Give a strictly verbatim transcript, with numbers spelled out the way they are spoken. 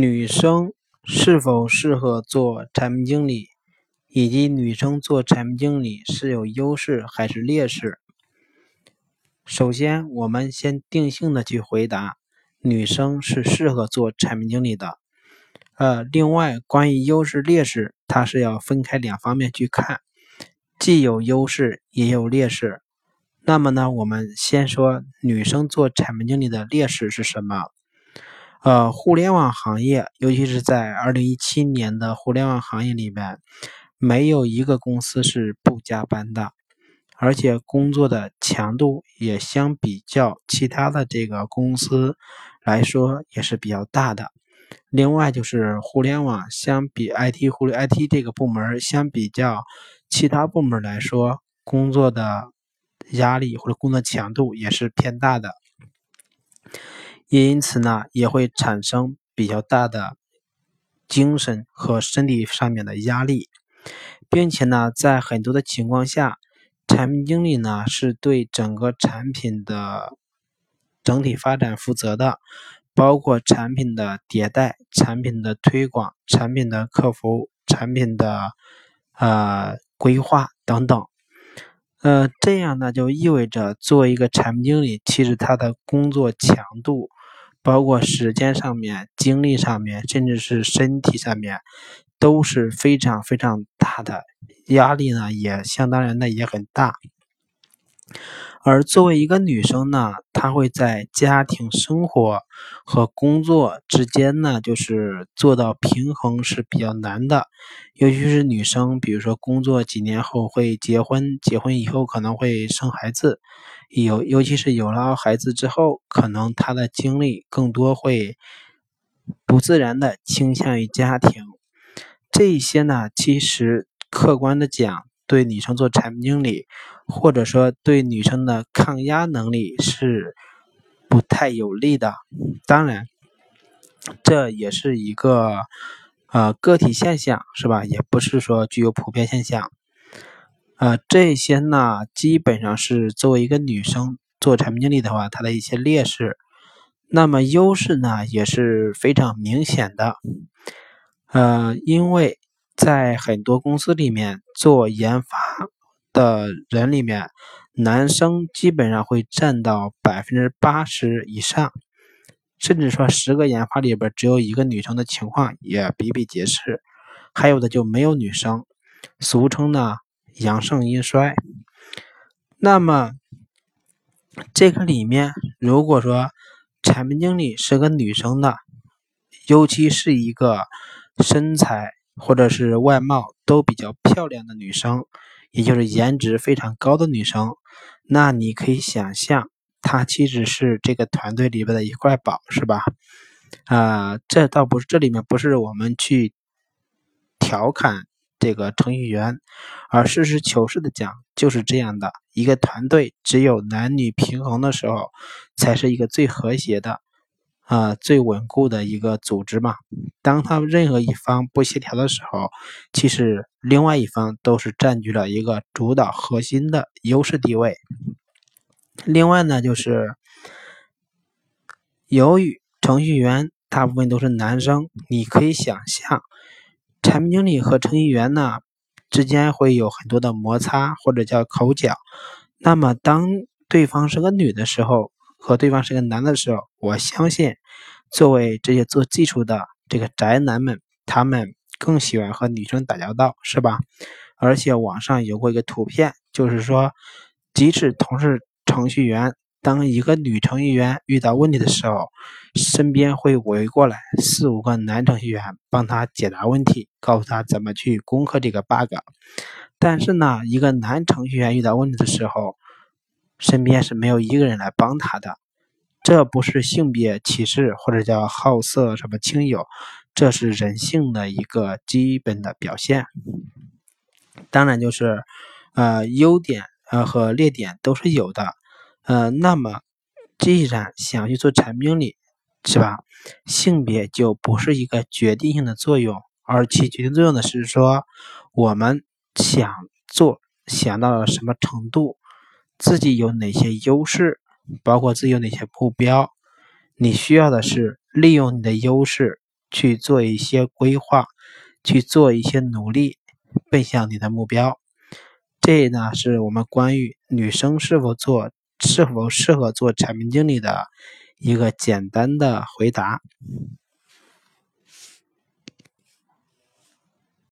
女生是否适合做产品经理，以及女生做产品经理是有优势还是劣势？首先，我们先定性的去回答，女生是适合做产品经理的。呃，另外，关于优势劣势，它是要分开两方面去看，既有优势也有劣势。那么呢，我们先说女生做产品经理的劣势是什么？呃，互联网行业，尤其是在二零一七年的互联网行业里面，没有一个公司是不加班的，而且工作的强度也相比较其他的这个公司来说也是比较大的。另外就是互联网相比 I T 互联 I T 这个部门相比较其他部门来说，工作的压力或者工作强度也是偏大的。也因此呢，也会产生比较大的精神和身体上面的压力，并且呢，在很多的情况下，产品经理呢是对整个产品的整体发展负责的，包括产品的迭代、产品的推广、产品的客服、产品的呃规划等等。呃，这样呢就意味着做一个产品经理，其实他的工作强度，包括时间上面、精力上面，甚至是身体上面，都是非常非常大的，压力呢也相当然的也很大。而作为一个女生呢，她会在家庭生活和工作之间呢，就是做到平衡是比较难的，尤其是女生，比如说工作几年后会结婚，结婚以后可能会生孩子，有尤其是有了孩子之后，可能她的精力更多会不自然的倾向于家庭。这些呢，其实客观的讲，对女生做产品经理，或者说对女生的抗压能力是不太有利的。当然，这也是一个呃个体现象，是吧？也不是说具有普遍现象。呃，这些呢，基本上是作为一个女生做产品经理的话，她的一些劣势。那么优势呢，也是非常明显的。呃，因为在很多公司里面，做研发的人里面，男生基本上会占到 百分之八十 以上，甚至说十个研发里边只有一个女生的情况也比比皆是，还有的就没有女生，俗称呢阳盛阴衰。那么这个里面，如果说产品经理是个女生的，尤其是一个身材或者是外貌都比较漂亮的女生，也就是颜值非常高的女生，那你可以想象，她其实是这个团队里边的一块宝，是吧？啊、呃，这倒不是，这里面不是我们去调侃这个程序员，而实事求是的讲，就是这样的一个团队，只有男女平衡的时候，才是一个最和谐的。呃，最稳固的一个组织嘛，当他们任何一方不协调的时候，其实另外一方都是占据了一个主导核心的优势地位。另外呢，就是由于程序员大部分都是男生，你可以想象，产品经理和程序员呢之间会有很多的摩擦或者叫口角。那么当对方是个女的时候，和对方是个男的时候，我相信作为这些做技术的这个宅男们，他们更喜欢和女生打交道，是吧？而且网上有过一个图片，就是说即使同是程序员，当一个女程序员遇到问题的时候，身边会围过来四五个男程序员帮他解答问题，告诉他怎么去攻克这个 bug。 但是呢，一个男程序员遇到问题的时候，身边是没有一个人来帮他的。这不是性别歧视或者叫好色什么亲友，这是人性的一个基本的表现。当然就是呃优点呃和劣点都是有的。呃那么既然想去做产品经理，是吧，性别就不是一个决定性的作用，而其决定作用的是说，我们想做想到了什么程度，自己有哪些优势，包括自己有哪些目标，你需要的是利用你的优势去做一些规划，去做一些努力，奔向你的目标。这呢是我们关于女生是否做是否适合做产品经理的一个简单的回答。